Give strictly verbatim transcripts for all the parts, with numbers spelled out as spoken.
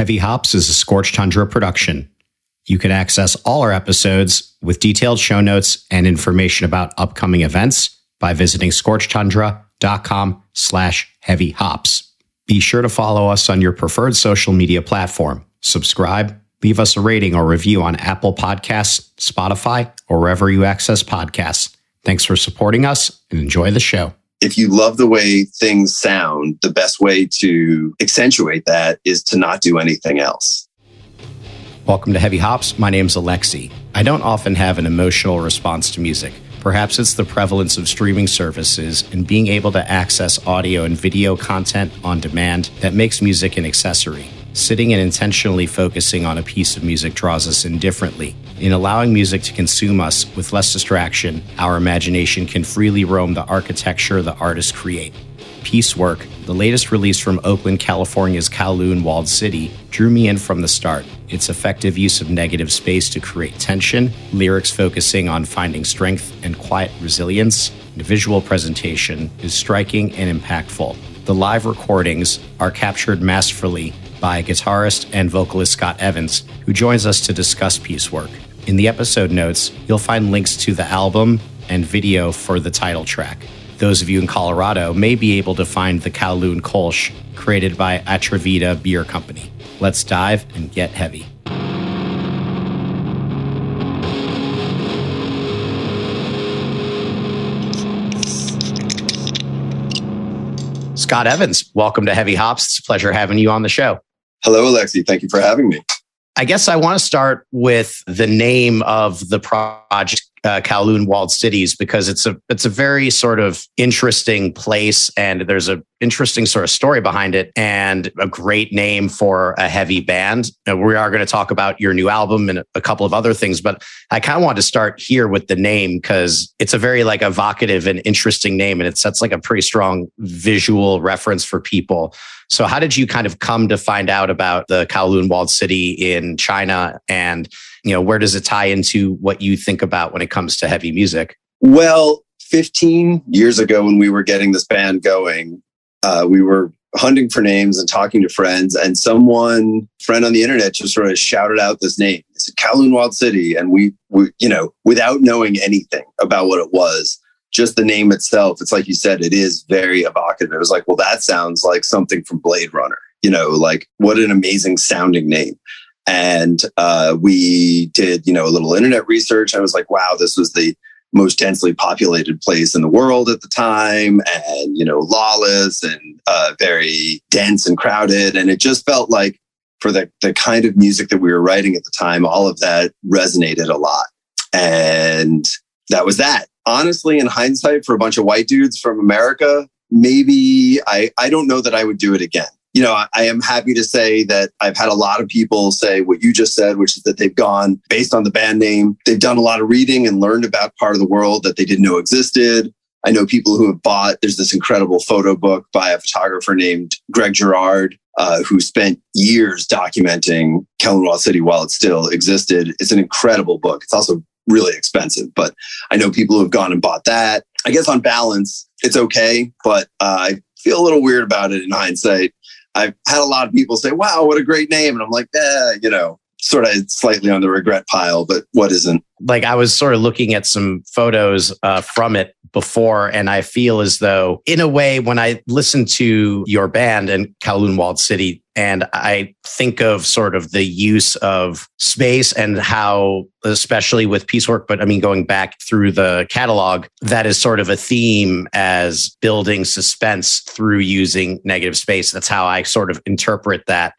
Heavy Hops is a Scorched Tundra production. You can access all our episodes with detailed show notes and information about upcoming events by visiting scorched tundra dot com slash heavy hops. Be sure to follow us on your preferred social media platform. Subscribe, leave us a rating or review on Apple Podcasts, Spotify, or wherever you access podcasts. Thanks for supporting us and enjoy the show. If you love the way things sound, the best way to accentuate that is to not do anything else. Welcome to Heavy Hops. My name's Alexi. I don't often have an emotional response to music. Perhaps it's the prevalence of streaming services and being able to access audio and video content on demand that makes music an accessory. Sitting and intentionally focusing on a piece of music draws us in differently. In allowing music to consume us with less distraction, our imagination can freely roam the architecture the artists create. Piecework, the latest release from Oakland, California's Kowloon Walled City, drew me in from the start. Its effective use of negative space to create tension, lyrics focusing on finding strength and quiet resilience, and visual presentation is striking and impactful. The live recordings are captured masterfully by guitarist and vocalist Scott Evans, who joins us to discuss Piecework. In the episode notes, you'll find links to the album and video for the title track. Those of you in Colorado may be able to find the Kowloon Kolsch, created by Atrevida Beer Company. Let's dive and get heavy. Scott Evans, welcome to Heavy Hops. It's a pleasure having you on the show. Hello, Alexi. Thank you for having me. I guess I want to start with the name of the project, uh, Kowloon Walled Cities, because it's a it's a very sort of interesting place, and there's an interesting sort of story behind it, and a great name for a heavy band. And we are going to talk about your new album and a couple of other things, but I kind of want to start here with the name because it's a very like evocative and interesting name, and it sets like a pretty strong visual reference for people. So how did you kind of come to find out about the Kowloon Walled City in China? And, you know, where does it tie into what you think about when it comes to heavy music? Well, fifteen years ago when we were getting this band going, uh, we were hunting for names and talking to friends. And someone, friend on the internet, just sort of shouted out this name. It's Kowloon Walled City. And we, we, you know, without knowing anything about what it was, just the name itself, it's like you said, it is very evocative. It was like, well, that sounds like something from Blade Runner. You know, like what an amazing sounding name. And uh, we did, you know, a little internet research. I was like, wow, this was the most densely populated place in the world at the time. And, you know, lawless and uh, very dense and crowded. And it just felt like for the, the kind of music that we were writing at the time, all of that resonated a lot. And that was that. Honestly, in hindsight, for a bunch of white dudes from America, maybe I, I don't know that I would do it again. You know, I, I am happy to say that I've had a lot of people say what you just said, which is that they've gone based on the band name. They've done a lot of reading and learned about part of the world that they didn't know existed. I know people who have bought, there's this incredible photo book by a photographer named Greg Girard, uh, who spent years documenting Kowloon Walled City while it still existed. It's an incredible book. It's also really expensive, but I know people who have gone and bought that. I guess on balance, it's okay, but uh, I feel a little weird about it in hindsight. I've had a lot of people say, wow, what a great name. And I'm like, eh, you know, sort of slightly on the regret pile, but what isn't? Like I was sort of looking at some photos uh, from it before, and I feel as though, in a way, when I listen to your band and Kowloon Walled City, and I think of sort of the use of space and how, especially with Piecework, but I mean, going back through the catalog, that is sort of a theme as building suspense through using negative space. That's how I sort of interpret that.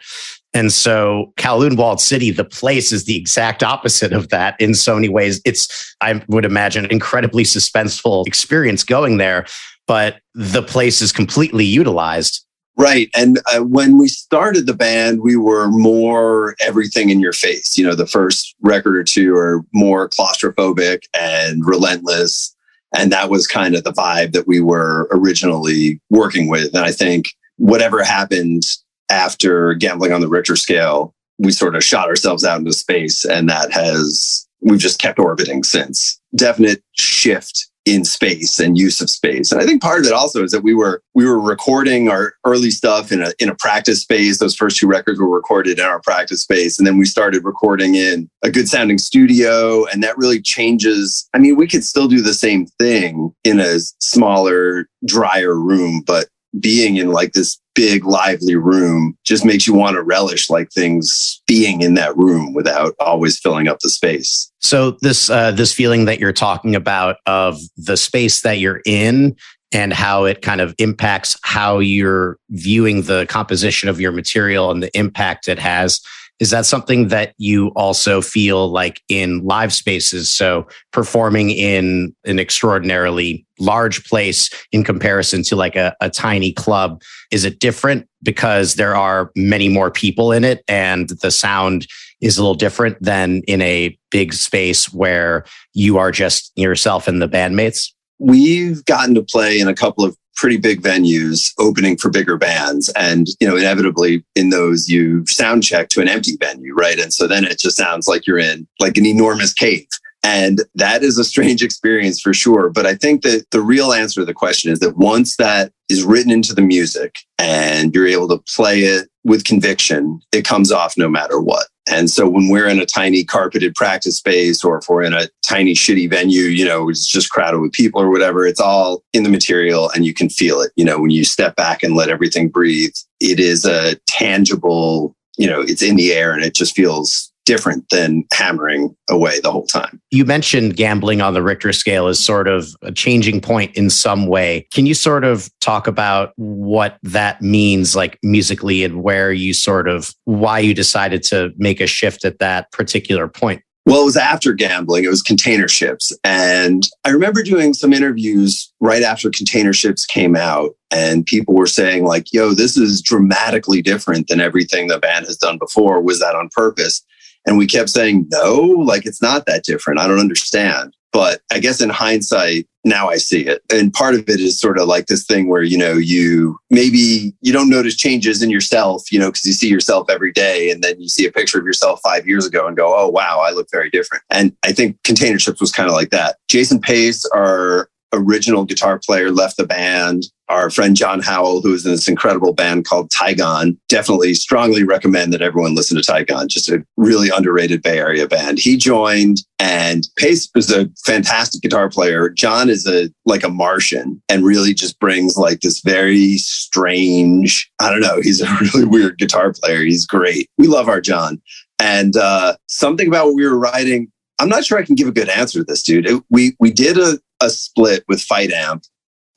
And so Kowloon Walled City, the place, is the exact opposite of that in so many ways. It's, I would imagine, an incredibly suspenseful experience going there, but the place is completely utilized. Right. And uh, when we started the band, we were more everything in your face. You know, the first record or two are more claustrophobic and relentless. And that was kind of the vibe that we were originally working with. And I think whatever happened after Gambling on the Richter Scale, we sort of shot ourselves out into space. And that has, we've just kept orbiting since. Definite shift in space and use of space. And I think part of it also is that we were we were recording our early stuff in a in a practice space. Those first two records were recorded in our practice space. And then we started recording in a good sounding studio. And that really changes. I mean, we could still do the same thing in a smaller, drier room, but being in like this big lively room just makes you want to relish like things being in that room without always filling up the space. So this uh, this feeling that you're talking about of the space that you're in and how it kind of impacts how you're viewing the composition of your material and the impact it has, is that something that you also feel like in live spaces? So performing in an extraordinarily large place in comparison to like a, a tiny club, is it different because there are many more people in it and the sound is a little different than in a big space where you are just yourself and the bandmates? We've gotten to play in a couple of pretty big venues opening for bigger bands. And, you know, inevitably in those you sound check to an empty venue, right? And so then it just sounds like you're in like an enormous cave. And that is a strange experience for sure. But I think that the real answer to the question is that once that is written into the music and you're able to play it with conviction, it comes off no matter what. And so when we're in a tiny carpeted practice space, or if we're in a tiny shitty venue, you know, it's just crowded with people or whatever, it's all in the material and you can feel it. You know, when you step back and let everything breathe, it is a tangible, you know, it's in the air and it just feels different than hammering away the whole time. You mentioned gambling on the Richter scale is sort of a changing point in some way. Can you sort of talk about what that means, like musically, and where you sort of, why you decided to make a shift at that particular point? Well, it was after Gambling. It was Container Ships. And I remember doing some interviews right after Container Ships came out, and people were saying like, yo, this is dramatically different than everything the band has done before. Was that on purpose? And we kept saying, no, like it's not that different. I don't understand. But I guess in hindsight, now I see it. And part of it is sort of like this thing where, you know, you maybe you don't notice changes in yourself, you know, because you see yourself every day. And then you see a picture of yourself five years ago and go, oh, wow, I look very different. And I think Container Ships was kind of like that. Jason Pace, our original guitar player, left the band. Our friend John Howell, who is in this incredible band called Tygon, definitely strongly recommend that everyone listen to Tygon, just a really underrated Bay Area band. He joined, and Pace was a fantastic guitar player. John is a like a Martian and really just brings like this very strange, I don't know, he's a really weird guitar player. He's great. We love our John. And uh, something about what we were writing, I'm not sure I can give a good answer to this, dude. It, we, we did a, a split with Fight Amp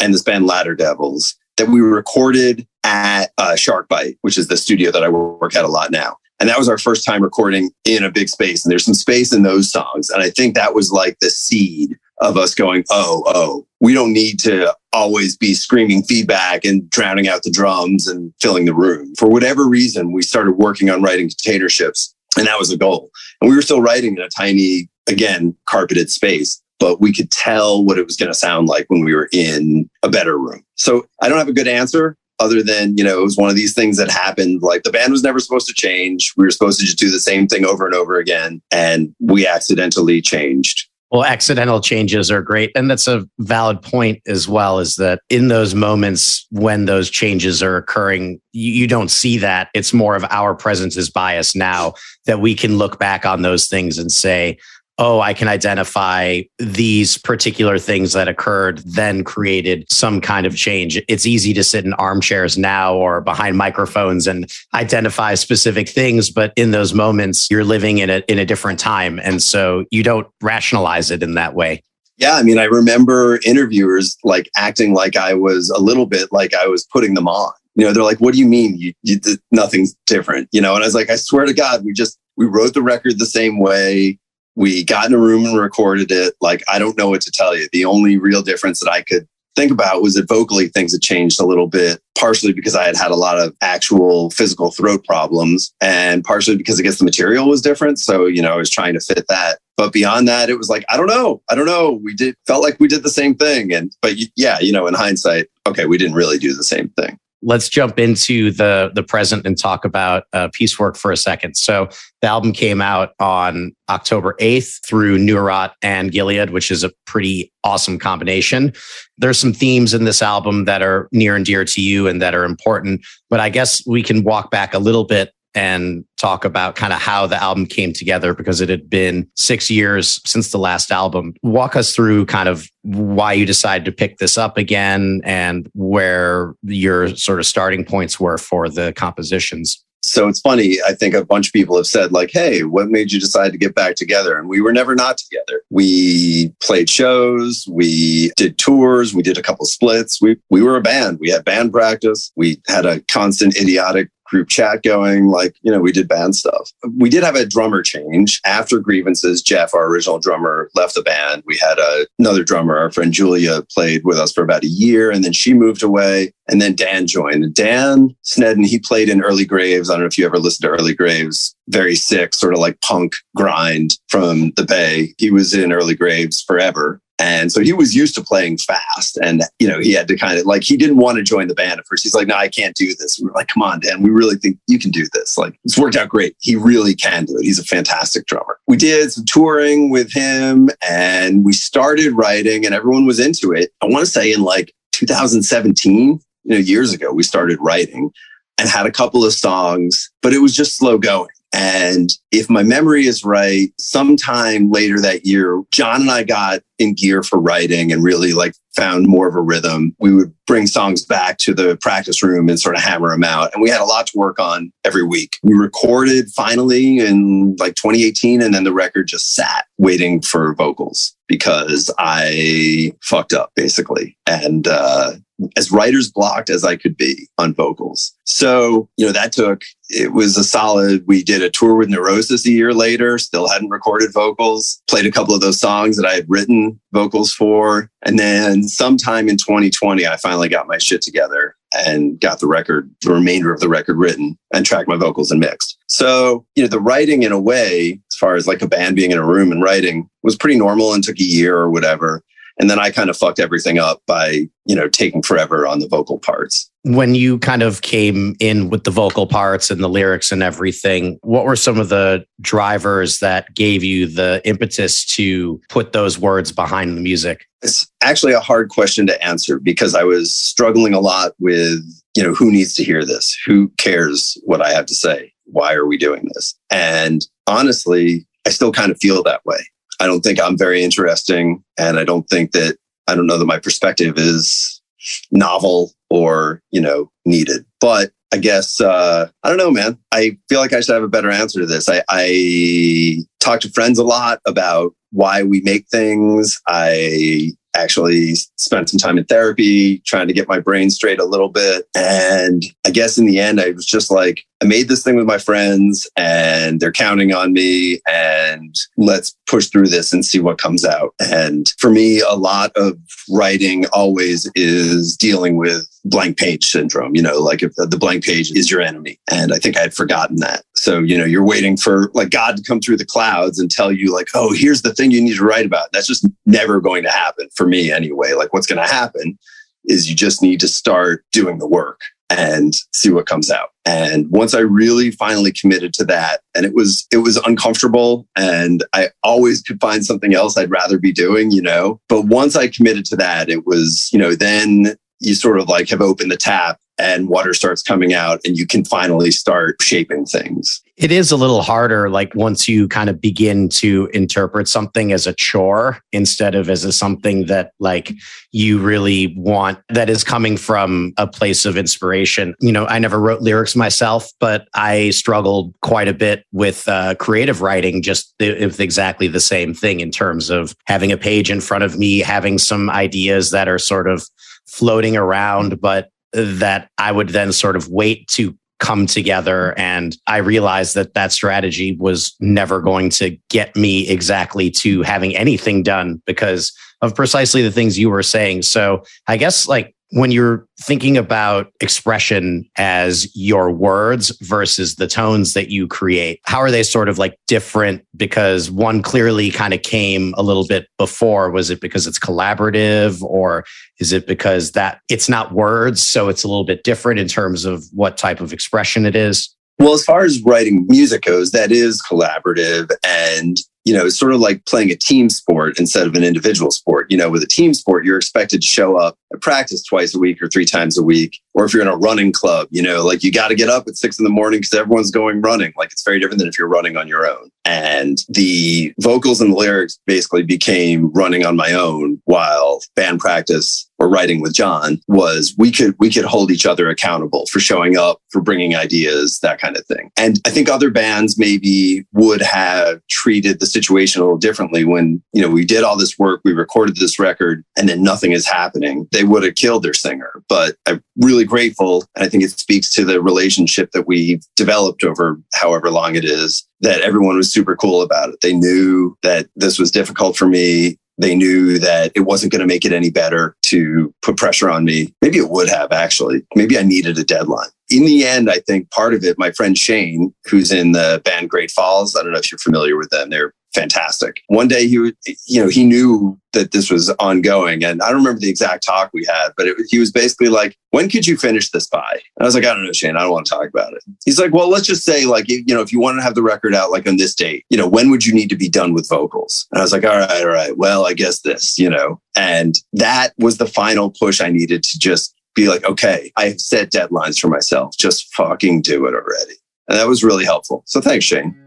and this band Ladder Devils that we recorded at uh, Shark Bite, which is the studio that I work at a lot now. And that was our first time recording in a big space. And there's some space in those songs. And I think that was like the seed of us going, oh, oh, we don't need to always be screaming feedback and drowning out the drums and filling the room. For whatever reason, we started working on writing Container Ships. And that was the goal. And we were still writing in a tiny, again, carpeted space, but we could tell what it was going to sound like when we were in a better room. So I don't have a good answer other than, you know, it was one of these things that happened. Like the band was never supposed to change. We were supposed to just do the same thing over and over again. And we accidentally changed. Well, accidental changes are great. And that's a valid point as well, is that in those moments when those changes are occurring, you, you don't see that. It's more of our presence is biased now that we can look back on those things and say, oh, I can identify these particular things that occurred, then created some kind of change. It's easy to sit in armchairs now or behind microphones and identify specific things, but in those moments, you're living in a in a different time. And so you don't rationalize it in that way. Yeah, I mean, I remember interviewers like acting like I was a little bit like I was putting them on. You know, they're like, what do you mean? You, you did, nothing's different, you know? And I was like, I swear to God, we just, we wrote the record the same way. We got in a room and recorded it. Like, I don't know what to tell you. The only real difference that I could think about was that vocally things had changed a little bit, partially because I had had a lot of actual physical throat problems and partially because I guess the material was different. So, you know, I was trying to fit that. But beyond that, it was like, I don't know. I don't know. We did felt like we did the same thing. And, but yeah, you know, in hindsight, okay, we didn't really do the same thing. let's jump into the the present and talk about uh, Piecework for a second. So the album came out on October eighth through Neurot and Gilead, which is a pretty awesome combination. There's some themes in this album that are near and dear to you and that are important, but I guess we can walk back a little bit and talk about kind of how the album came together, because it had been six years since the last album. Walk us through kind of why you decided to pick this up again and where your sort of starting points were for the compositions. So it's funny. I think a bunch of people have said like, hey, what made you decide to get back together? And we were never not together. We played shows. We did tours. We did a couple splits. We, we were a band. We had band practice. We had a constant idiotic group chat going, like, you know, we did band stuff. We did have a drummer change after grievances. Jeff, our original drummer, left the band. We had a, another drummer, our friend Julia, played with us for about a year, and then she moved away. And then Dan joined. Dan Snedden, he played in Early Graves. I don't know if you ever listened to Early Graves. Very sick, sort of like punk grind from the Bay. He was in Early Graves forever. And so he was used to playing fast, and, you know, he had to kind of like, he didn't want to join the band at first. He's like, no, I can't do this. And we're like, come on, Dan, we really think you can do this. Like, it's worked out great. He really can do it. He's a fantastic drummer. We did some touring with him, and we started writing, and everyone was into it. I want to say in like two thousand seventeen, you know, years ago, we started writing and had a couple of songs, but it was just slow going. And if my memory is right, sometime later that year, John and I got in gear for writing and really like found more of a rhythm. We would bring songs back to the practice room and sort of hammer them out. And we had a lot to work on every week. We recorded finally in like twenty eighteen, and then the record just sat waiting for vocals because I fucked up basically. And, uh, as writer's blocked as I could be on vocals. So, you know, that took, it was a solid, we did a tour with Neurosis a year later, still hadn't recorded vocals, played a couple of those songs that I had written vocals for. And then sometime in twenty twenty, I finally got my shit together and got the record, the remainder of the record written and tracked my vocals and mixed. So, you know, the writing in a way, as far as like a band being in a room and writing, was pretty normal and took a year or whatever. And then I kind of fucked everything up by, you know, taking forever on the vocal parts. When you kind of came in with the vocal parts and the lyrics and everything, what were some of the drivers that gave you the impetus to put those words behind the music? It's actually a hard question to answer because I was struggling a lot with, you know, who needs to hear this? Who cares what I have to say? Why are we doing this? And honestly, I still kind of feel that way. I don't think I'm very interesting, and I don't think that, I don't know that my perspective is novel or, you know, needed. But I guess, uh, I don't know, man. I feel like I should have a better answer to this. I, I talk to friends a lot about why we make things. I actually spent some time in therapy trying to get my brain straight a little bit. And I guess in the end, I was just like, I made this thing with my friends and they're counting on me, and let's push through this and see what comes out. And for me, a lot of writing always is dealing with blank page syndrome, you know, like if the blank page is your enemy. And I think I had forgotten that. So, you know, you're waiting for like God to come through the clouds and tell you like, oh, here's the thing you need to write about. That's just never going to happen for me anyway. Like what's going to happen is you just need to start doing the work and see what comes out. And once I really finally committed to that, and it was, it was uncomfortable, and I always could find something else I'd rather be doing, you know, but once I committed to that, it was, you know, then you sort of like have opened the tap and water starts coming out and you can finally start shaping things. It is a little harder, like once you kind of begin to interpret something as a chore instead of as a something that like you really want, that is coming from a place of inspiration. You know, I never wrote lyrics myself, but I struggled quite a bit with uh, creative writing, just with exactly the same thing in terms of having a page in front of me, having some ideas that are sort of floating around, but that I would then sort of wait to come together. And I realized that that strategy was never going to get me exactly to having anything done because of precisely the things you were saying. So I guess like when you're thinking about expression as your words versus the tones that you create, how are they sort of like different? Because one clearly kind of came a little bit before. Was it because it's collaborative, or is it because that it's not words, so it's a little bit different in terms of what type of expression it is? Well, as far as writing music goes, that is collaborative. And, you know, it's sort of like playing a team sport instead of an individual sport. You know, with a team sport, you're expected to show up at practice twice a week or three times a week. Or if you're in a running club, you know, like you got to get up at six in the morning because everyone's going running. Like it's very different than if you're running on your own. And the vocals and the lyrics basically became running on my own, while band practice or writing with John was we could we could hold each other accountable for showing up, for bringing ideas, that kind of thing. And I think other bands maybe would have treated the situation a little differently when, you know, we did all this work, we recorded this record, and then nothing is happening. They would have killed their singer. But I'm really grateful, and I think it speaks to the relationship that we've developed over however long it is, that everyone was super cool about it. They knew that this was difficult for me. They knew that it wasn't going to make it any better to put pressure on me. Maybe it would have, actually. Maybe I needed a deadline. In the end, I think part of it, my friend Shane, who's in the band Great Falls, I don't know if you're familiar with them. They're fantastic. One day he would, you know, he knew that this was ongoing. And I don't remember the exact talk we had, but it, he was basically like, when could you finish this by? And I was like, I don't know, Shane, I don't want to talk about it. He's like, well, let's just say, like, you know, if you want to have the record out, like on this date, you know, when would you need to be done with vocals? And I was like, all right, all right, well, I guess this, you know, and that was the final push I needed to just be like, okay, I've set deadlines for myself. Just fucking do it already. And that was really helpful. So thanks, Shane.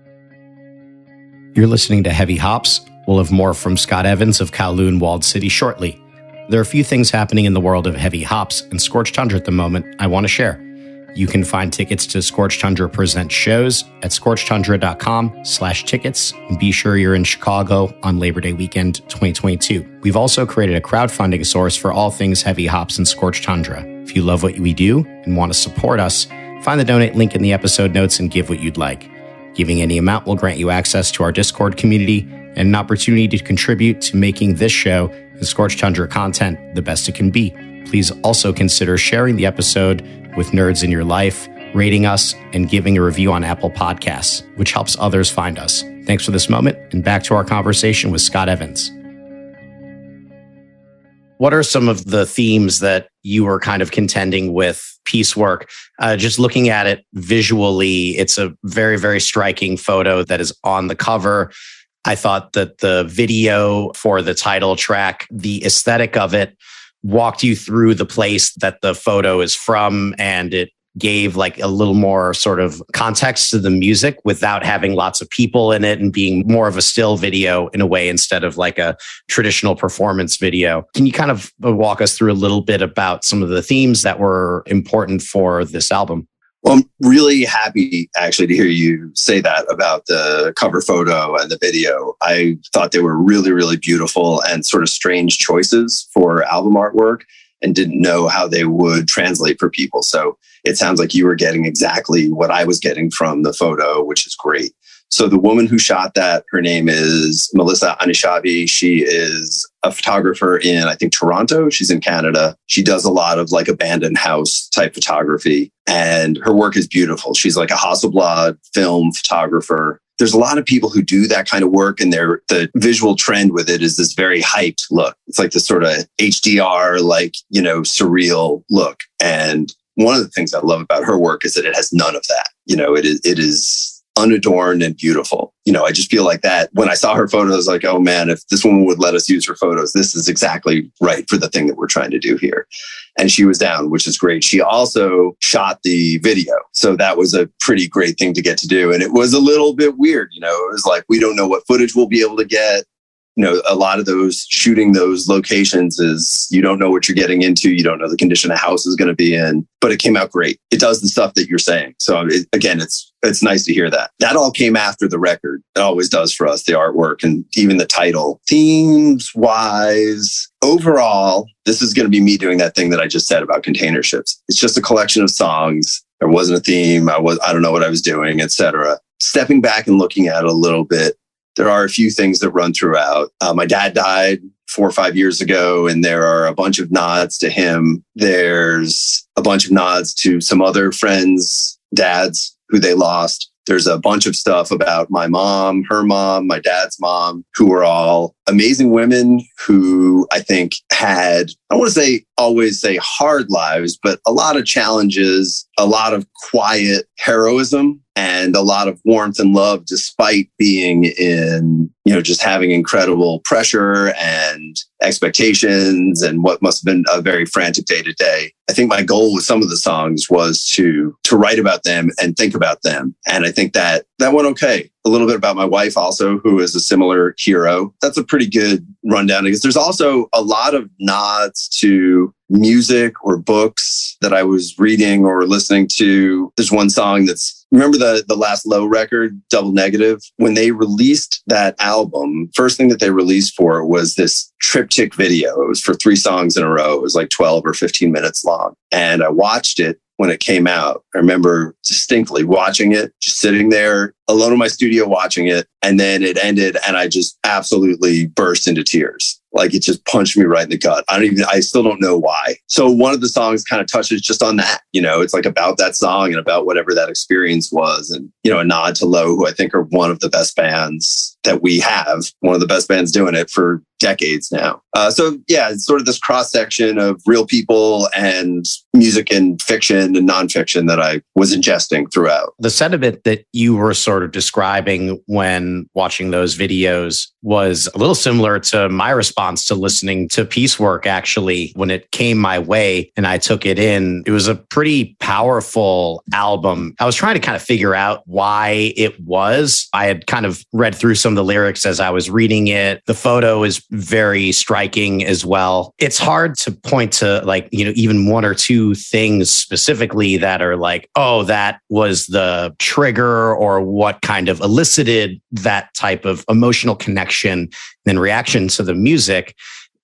You're listening to Heavy Hops. We'll have more from Scott Evans of Kowloon Walled City shortly. There are a few things happening in the world of Heavy Hops and Scorched Tundra at the moment I want to share. You can find tickets to Scorched Tundra Presents shows at scorched tundra dot com slash tickets. And be sure you're in Chicago on Labor Day weekend twenty twenty-two. We've also created a crowdfunding source for all things Heavy Hops and Scorched Tundra. If you love what we do and want to support us, find the donate link in the episode notes and give what you'd like. Giving any amount will grant you access to our Discord community and an opportunity to contribute to making this show and Scorched Tundra content the best it can be. Please also consider sharing the episode with nerds in your life, rating us, and giving a review on Apple Podcasts, which helps others find us. Thanks for this moment, and back to our conversation with Scott Evans. What are some of the themes that you were kind of contending with Piecework? Uh, just looking at it visually, it's a very, very striking photo that is on the cover. I thought that the video for the title track, the aesthetic of it, walked you through the place that the photo is from, and it gave like a little more sort of context to the music without having lots of people in it and being more of a still video in a way instead of like a traditional performance video. Can you kind of walk us through a little bit about some of the themes that were important for this album? Well, I'm really happy actually to hear you say that about the cover photo and the video. I thought they were really, really beautiful and sort of strange choices for album artwork, and didn't know how they would translate for people. So it sounds like you were getting exactly what I was getting from the photo, which is great. So the woman who shot that, her name is Melissa Anishavi. She is a photographer in, I think, Toronto. She's in Canada. She does a lot of like abandoned house type photography, and her work is beautiful. She's like a Hasselblad film photographer. There's a lot of people who do that kind of work, and they're, the visual trend with it is this very hyped look. It's like this sort of H D R, like, you know, surreal look. And one of the things I love about her work is that it has none of that. You know, it is, it is unadorned and beautiful. You know, I just feel like that when I saw her photos, I was like, oh man, if this woman would let us use her photos, this is exactly right for the thing that we're trying to do here. And she was down, which is great. She also shot the video. So that was a pretty great thing to get to do. And it was a little bit weird. You know, it was like, we don't know what footage we'll be able to get. You know, a lot of those shooting those locations is you don't know what you're getting into. You don't know the condition a house is going to be in, but it came out great. It does the stuff that you're saying. So it, again, it's it's nice to hear that. That all came after the record. It always does for us, the artwork and even the title. Themes wise, overall, this is going to be me doing that thing that I just said about container ships. It's just a collection of songs. There wasn't a theme. I was I don't know what I was doing, et cetera. Stepping back and looking at it a little bit, there are a few things that run throughout. Uh, my dad died four or five years ago, and there are a bunch of nods to him. There's a bunch of nods to some other friends, dads who they lost. There's a bunch of stuff about my mom, her mom, my dad's mom, who are all amazing women who I think had, I don't want to say always say hard lives, but a lot of challenges, a lot of quiet heroism, and a lot of warmth and love, despite being in, you know, just having incredible pressure and expectations and what must have been a very frantic day to day. I think my goal with some of the songs was to to write about them and think about them. And I think that that went okay. A little bit about my wife also, who is a similar hero. That's a pretty good rundown, because there's also a lot of nods to music or books that I was reading or listening to. There's one song that's, remember the, the last Low record, Double Negative? When they released that album, first thing that they released for was this triptych video. It was for three songs in a row. It was like twelve or fifteen minutes long. And I watched it when it came out. I remember distinctly watching it, just sitting there alone in my studio watching it. And then it ended and I just absolutely burst into tears. Like, it just punched me right in the gut. I don't even, I still don't know why. So one of the songs kind of touches just on that, you know, it's like about that song and about whatever that experience was. And, you know, a nod to Low, who I think are one of the best bands that we have, one of the best bands doing it for decades now. Uh, so yeah, it's sort of this cross section of real people and music and fiction and nonfiction that I was ingesting throughout. The sentiment that you were sort of describing when watching those videos was a little similar to my response to listening to Piecework, actually, when it came my way and I took it in. It was a pretty powerful album. I was trying to kind of figure out why it was. I had kind of read through some of the lyrics as I was reading it. The photo is very striking as well. It's hard to point to, like, you know, even one or two things specifically that are like, oh, that was the trigger or what kind of elicited that type of emotional connection and reaction to the music.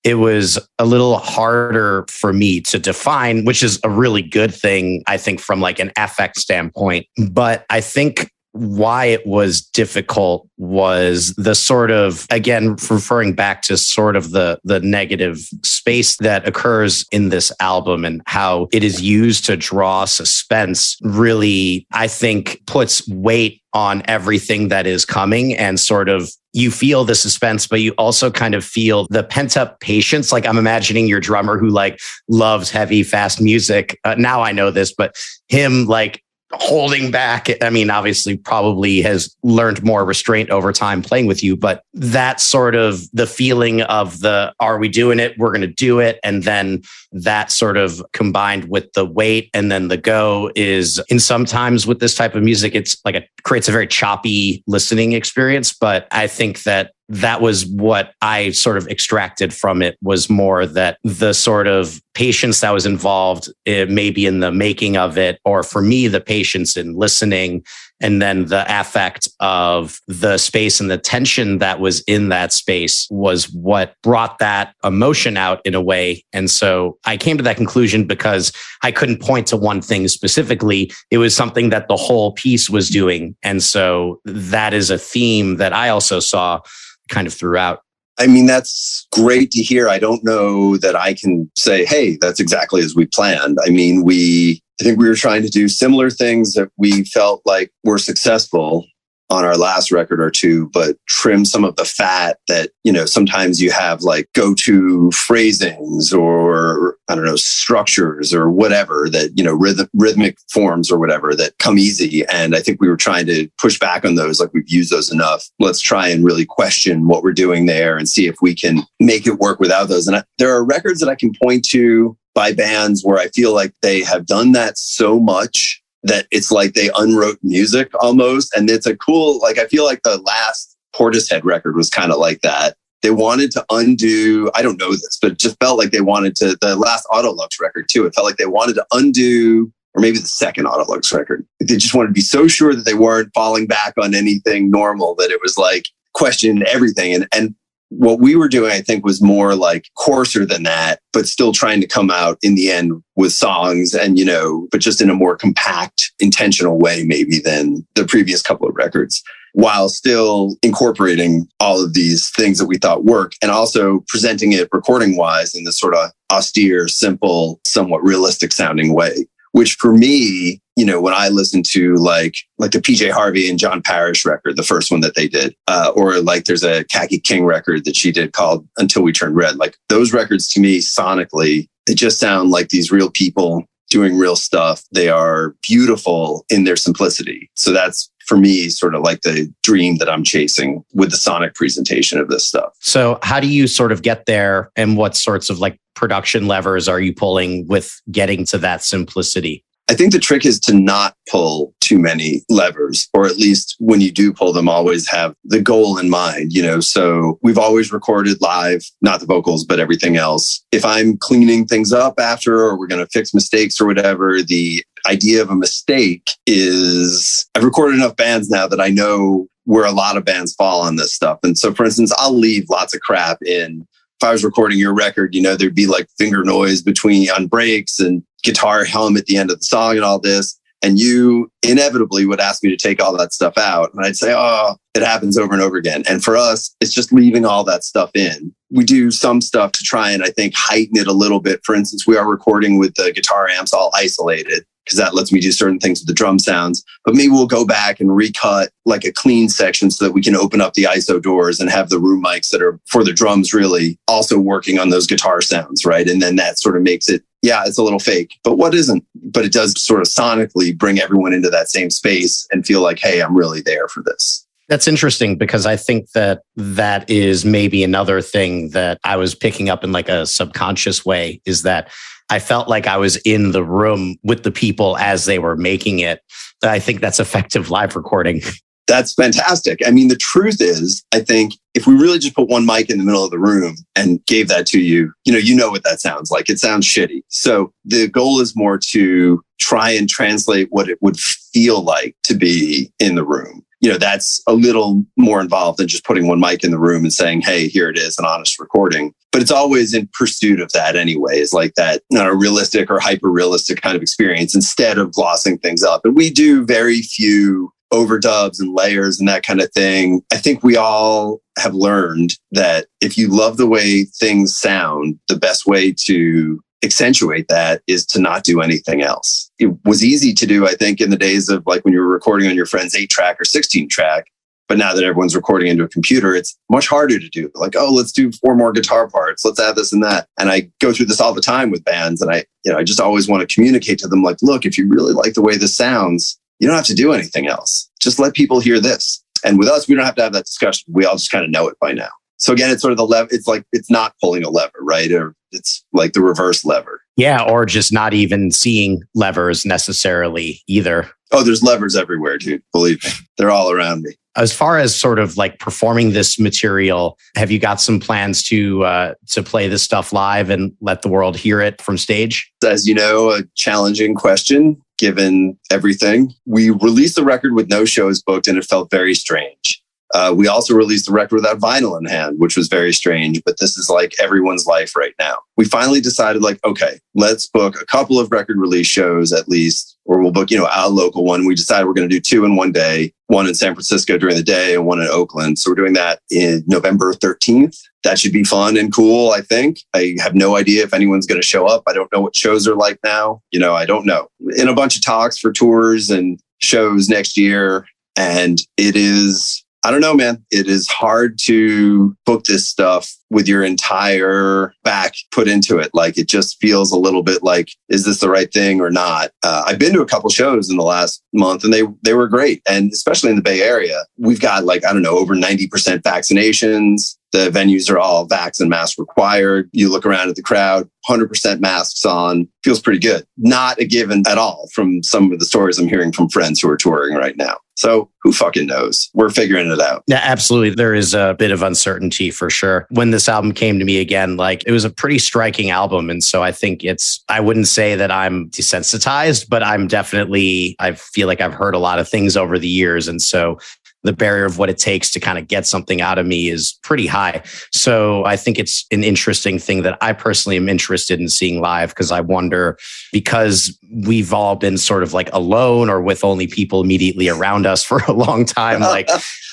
It was a little harder for me to define, which is a really good thing, I think, from like an affect standpoint. But I think why it was difficult was the sort of, again, referring back to sort of the, the negative space that occurs in this album and how it is used to draw suspense, really, I think, puts weight on everything that is coming, and sort of you feel the suspense, but you also kind of feel the pent up patience. Like, I'm imagining your drummer who like loves heavy, fast music. Uh, now I know this, but him like holding back. I mean, obviously probably has learned more restraint over time playing with you, but that sort of the feeling of the, are we doing it? We're going to do it. And then that sort of combined with the wait and then the go is, and sometimes with this type of music, it's like it creates a very choppy listening experience. But I think that that was what I sort of extracted from it, was more that the sort of patience that was involved, it maybe in the making of it, or for me, the patience in listening, and then the affect of the space and the tension that was in that space was what brought that emotion out in a way. And so I came to that conclusion because I couldn't point to one thing specifically. It was something that the whole piece was doing. And so that is a theme that I also saw kind of throughout. I mean, that's great to hear. I don't know that I can say, hey, that's exactly as we planned. I mean, we, I think we were trying to do similar things that we felt like were successful on our last record or two, but trim some of the fat that, you know, sometimes you have like go-to phrasings or, I don't know, structures or whatever that, you know, rhythm, rhythmic forms or whatever that come easy. And I think we were trying to push back on those. Like, we've used those enough. Let's try and really question what we're doing there and see if we can make it work without those. And I, there are records that I can point to by bands where I feel like they have done that so much that it's like they unwrote music almost. And it's a cool, like, I feel like the last Portishead record was kind of like that. They wanted to undo, I don't know this, but it just felt like they wanted to, the last Autolux record too, it felt like they wanted to undo, or maybe the second Autolux record. They just wanted to be so sure that they weren't falling back on anything normal, that it was like question everything. And, and what we were doing, I think, was more like coarser than that, but still trying to come out in the end with songs and, you know, but just in a more compact, intentional way, maybe than the previous couple of records, while still incorporating all of these things that we thought work and also presenting it recording wise in this sort of austere, simple, somewhat realistic sounding way, which for me, you know, when I listen to like, like the P J Harvey and John Parrish record, the first one that they did, uh, or like there's a Kaki King record that she did called Until We Turned Red. Like those records to me, sonically, they just sound like these real people doing real stuff. They are beautiful in their simplicity. So that's, for me, sort of like the dream that I'm chasing with the sonic presentation of this stuff. So how do you sort of get there, and what sorts of like production levers are you pulling with getting to that simplicity? I think the trick is to not pull too many levers, or at least when you do pull them, always have the goal in mind, you know? So we've always recorded live, not the vocals, but everything else. If I'm cleaning things up after, or we're going to fix mistakes or whatever, the idea of a mistake is I've recorded enough bands now that I know where a lot of bands fall on this stuff. And so, for instance, I'll leave lots of crap in. If I was recording your record, you know, there'd be like finger noise between on breaks and guitar hum at the end of the song and all this. And you inevitably would ask me to take all that stuff out. And I'd say, oh, it happens over and over again. And for us, it's just leaving all that stuff in. We do some stuff to try and, I think, heighten it a little bit. For instance, we are recording with the guitar amps all isolated, because that lets me do certain things with the drum sounds. But maybe we'll go back and recut like a clean section so that we can open up the I S O doors and have the room mics that are for the drums really also working on those guitar sounds, right? And then that sort of makes it, yeah, it's a little fake, but what isn't? But it does sort of sonically bring everyone into that same space and feel like, hey, I'm really there for this. That's interesting, because I think that that is maybe another thing that I was picking up in like a subconscious way, is that I felt like I was in the room with the people as they were making it. I think that's effective live recording. That's fantastic. I mean, the truth is, I think if we really just put one mic in the middle of the room and gave that to you, you know, you know what that sounds like. It sounds shitty. So the goal is more to try and translate what it would feel like to be in the room. You know, that's a little more involved than just putting one mic in the room and saying, hey, here it is, an honest recording. But it's always in pursuit of that anyway. It's like that, not a realistic or hyper-realistic kind of experience instead of glossing things up. And we do very few overdubs and layers and that kind of thing. I think we all have learned that if you love the way things sound, the best way to accentuate that is to not do anything else. It was easy to do, I think, in the days of like when you were recording on your friend's eight track or sixteen track. But now that everyone's recording into a computer, it's much harder to do. Like, oh, let's do four more guitar parts. Let's add this and that. And I go through this all the time with bands. And I, you know, I just always want to communicate to them, like, look, if you really like the way this sounds, you don't have to do anything else. Just let people hear this. And with us, we don't have to have that discussion. We all just kind of know it by now. So again, it's sort of the lever. It's like, it's not pulling a lever, right? Or it's like the reverse lever. Yeah. Or just not even seeing levers necessarily either. Oh, there's levers everywhere, dude. Believe me. They're all around me. As far as sort of like performing this material, have you got some plans to, uh, to play this stuff live and let the world hear it from stage? As you know, a challenging question, given everything. We released the record with no shows booked, and it felt very strange. Uh, we also released the record without vinyl in hand, which was very strange, but this is like everyone's life right now. We finally decided like, okay, let's book a couple of record release shows at least, or we'll book, you know, our local one. We decided we're going to do two in one day, one in San Francisco during the day and one in Oakland. So we're doing that in November thirteenth. That should be fun and cool, I think. I have no idea if anyone's going to show up. I don't know what shows are like now. You know, I don't know. In a bunch of talks for tours and shows next year. And it is... I don't know, man. It is hard to book this stuff with your entire back put into it. Like, it just feels a little bit like, is this the right thing or not? Uh, I've been to a couple shows in the last month, and they they were great. And especially in the Bay Area, we've got like, I don't know, over ninety percent vaccinations. The venues are all vax and mask required. You look around at the crowd, one hundred percent masks on. Feels pretty good. Not a given at all from some of the stories I'm hearing from friends who are touring right now. So who fucking knows? We're figuring it out. Yeah, absolutely. There is a bit of uncertainty for sure. When this album came to me again, like, it was a pretty striking album. And so I think it's, I wouldn't say that I'm desensitized, but I'm definitely, I feel like I've heard a lot of things over the years. And so the barrier of what it takes to kind of get something out of me is pretty high. So I think it's an interesting thing that I personally am interested in seeing live, because I wonder, because we've all been sort of like alone or with only people immediately around us for a long time, like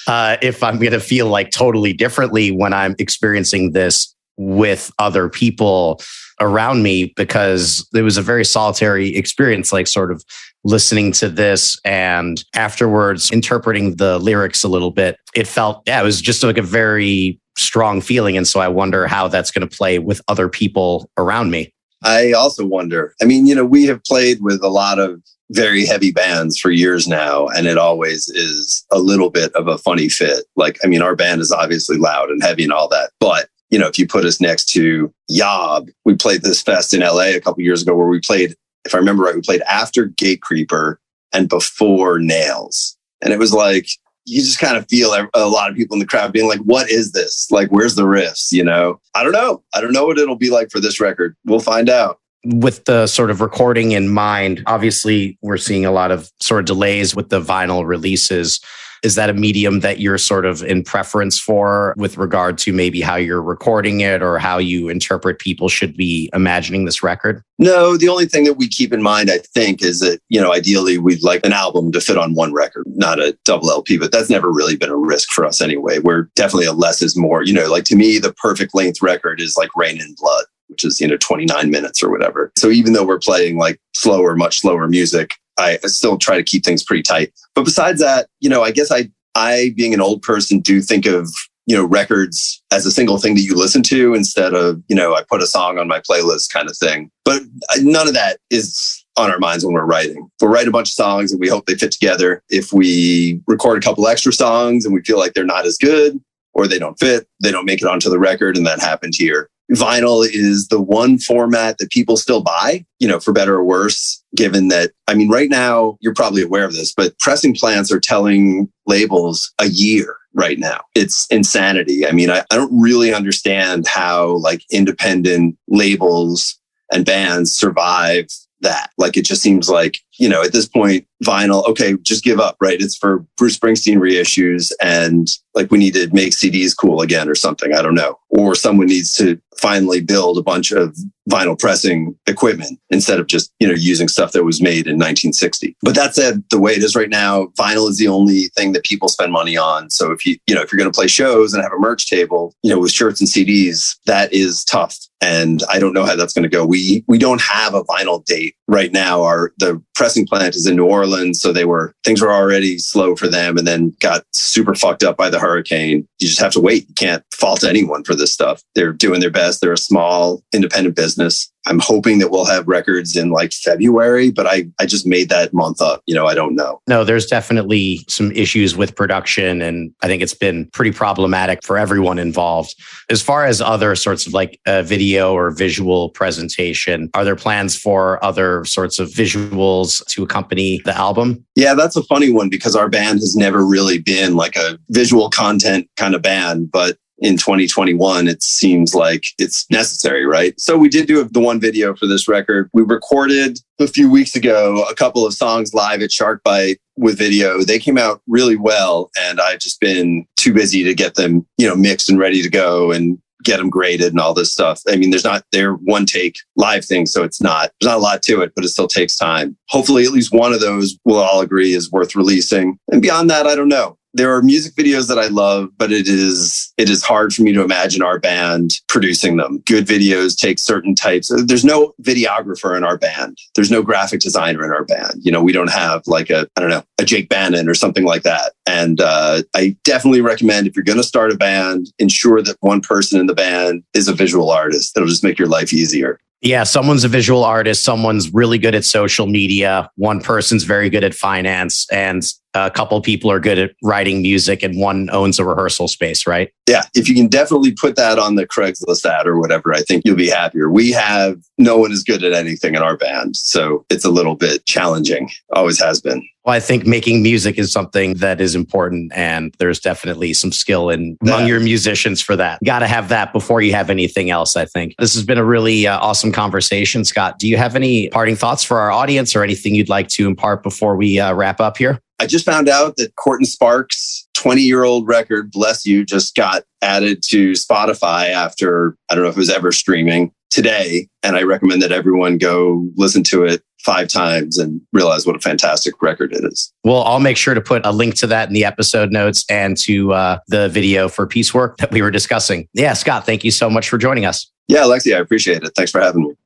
uh, if I'm going to feel like totally differently when I'm experiencing this with other people around me, because it was a very solitary experience, like sort of listening to this and afterwards interpreting the lyrics a little bit. It felt, yeah, it was just like a very strong feeling. And so I wonder how that's going to play with other people around me. I also wonder, I mean, you know, we have played with a lot of very heavy bands for years now, and it always is a little bit of a funny fit. Like, I mean, our band is obviously loud and heavy and all that, but you know, if you put us next to Yob, we played this fest in L A a couple years ago where we played, if I remember right, we played after Gate Creeper and before Nails. And it was like, you just kind of feel a lot of people in the crowd being like, what is this? Like, where's the riffs? You know, I don't know. I don't know what it'll be like for this record. We'll find out. With the sort of recording in mind, obviously, we're seeing a lot of sort of delays with the vinyl releases. Is that a medium that you're sort of in preference for with regard to maybe how you're recording it or how you interpret people should be imagining this record? No, the only thing that we keep in mind, I think, is that, you know, ideally we'd like an album to fit on one record, not a double L P, but that's never really been a risk for us anyway. We're definitely a less is more, you know, like to me, the perfect length record is like Reign in Blood, which is, you know, twenty-nine minutes or whatever. So even though we're playing like slower, much slower music, I still try to keep things pretty tight. But besides that, you know, I guess I, I being an old person, do think of, you know, records as a single thing that you listen to instead of, you know, I put a song on my playlist kind of thing. But none of that is on our minds when we're writing. We'll write a bunch of songs and we hope they fit together. If we record a couple extra songs and we feel like they're not as good or they don't fit, they don't make it onto the record. And that happened here. Vinyl is the one format that people still buy, you know, for better or worse, given that, I mean, right now, you're probably aware of this, but pressing plants are telling labels a year right now. It's insanity. I mean, I, I don't really understand how like independent labels and bands survive that. Like, it just seems like, you know, at this point, vinyl, okay, just give up, right? It's for Bruce Springsteen reissues and like we need to make C Ds cool again or something. I don't know. Or someone needs to finally build a bunch of vinyl pressing equipment instead of just, you know, using stuff that was made in nineteen sixty. But that said, the way it is right now, vinyl is the only thing that people spend money on. So if you, you know, if you're going to play shows and have a merch table, you know, with shirts and C Ds, that is tough. And I don't know how that's going to go. We, we don't have a vinyl date right now. Our, the pressing plant is in New Orleans, so they were things were already slow for them and then got super fucked up by the hurricane. You just have to wait. You can't fault anyone for this stuff. They're doing their best. They're a small independent business. I'm hoping that we'll have records in like February, but I, I just made that month up. You know, I don't know. No, there's definitely some issues with production, and I think it's been pretty problematic for everyone involved. As far as other sorts of like a video or visual presentation, are there plans for other sorts of visuals to accompany the album? Yeah, that's a funny one because our band has never really been like a visual content kind of band, but in twenty twenty-one, it seems like it's necessary, right? So we did do the one video for this record. We recorded a few weeks ago a couple of songs live at Shark Bite with video. They came out really well, and I've just been too busy to get them, you know, mixed and ready to go and get them graded and all this stuff. I mean, there's not, they're one take live thing, so it's not, there's not a lot to it, but it still takes time. Hopefully, at least one of those we'll all agree is worth releasing. And beyond that, I don't know. There are music videos that I love, but it is it is hard for me to imagine our band producing them. Good videos take certain types. There's no videographer in our band. There's no graphic designer in our band. You know, we don't have like a, I don't know, a Jake Bannon or something like that. And uh, I definitely recommend if you're going to start a band, ensure that one person in the band is a visual artist. That'll just make your life easier. Yeah, someone's a visual artist. Someone's really good at social media. One person's very good at finance, and a couple of people are good at writing music, and one owns a rehearsal space, right? Yeah, if you can definitely put that on the Craigslist ad or whatever, I think you'll be happier. We have no one is good at anything in our band, so it's a little bit challenging. Always has been. Well, I think making music is something that is important, and there's definitely some skill in among yeah. your musicians for that. Got to have that before you have anything else, I think. This has been a really uh, awesome conversation, Scott. Do you have any parting thoughts for our audience or anything you'd like to impart before we uh, wrap up here? I just found out that Courtney Sparks twenty-year-old record, Bless You, just got added to Spotify after, I don't know if it was ever streaming today. And I recommend that everyone go listen to it five times and realize what a fantastic record it is. Well, I'll make sure to put a link to that in the episode notes and to uh, the video for Piecework that we were discussing. Yeah, Scott, thank you so much for joining us. Yeah, Alexi, I appreciate it. Thanks for having me.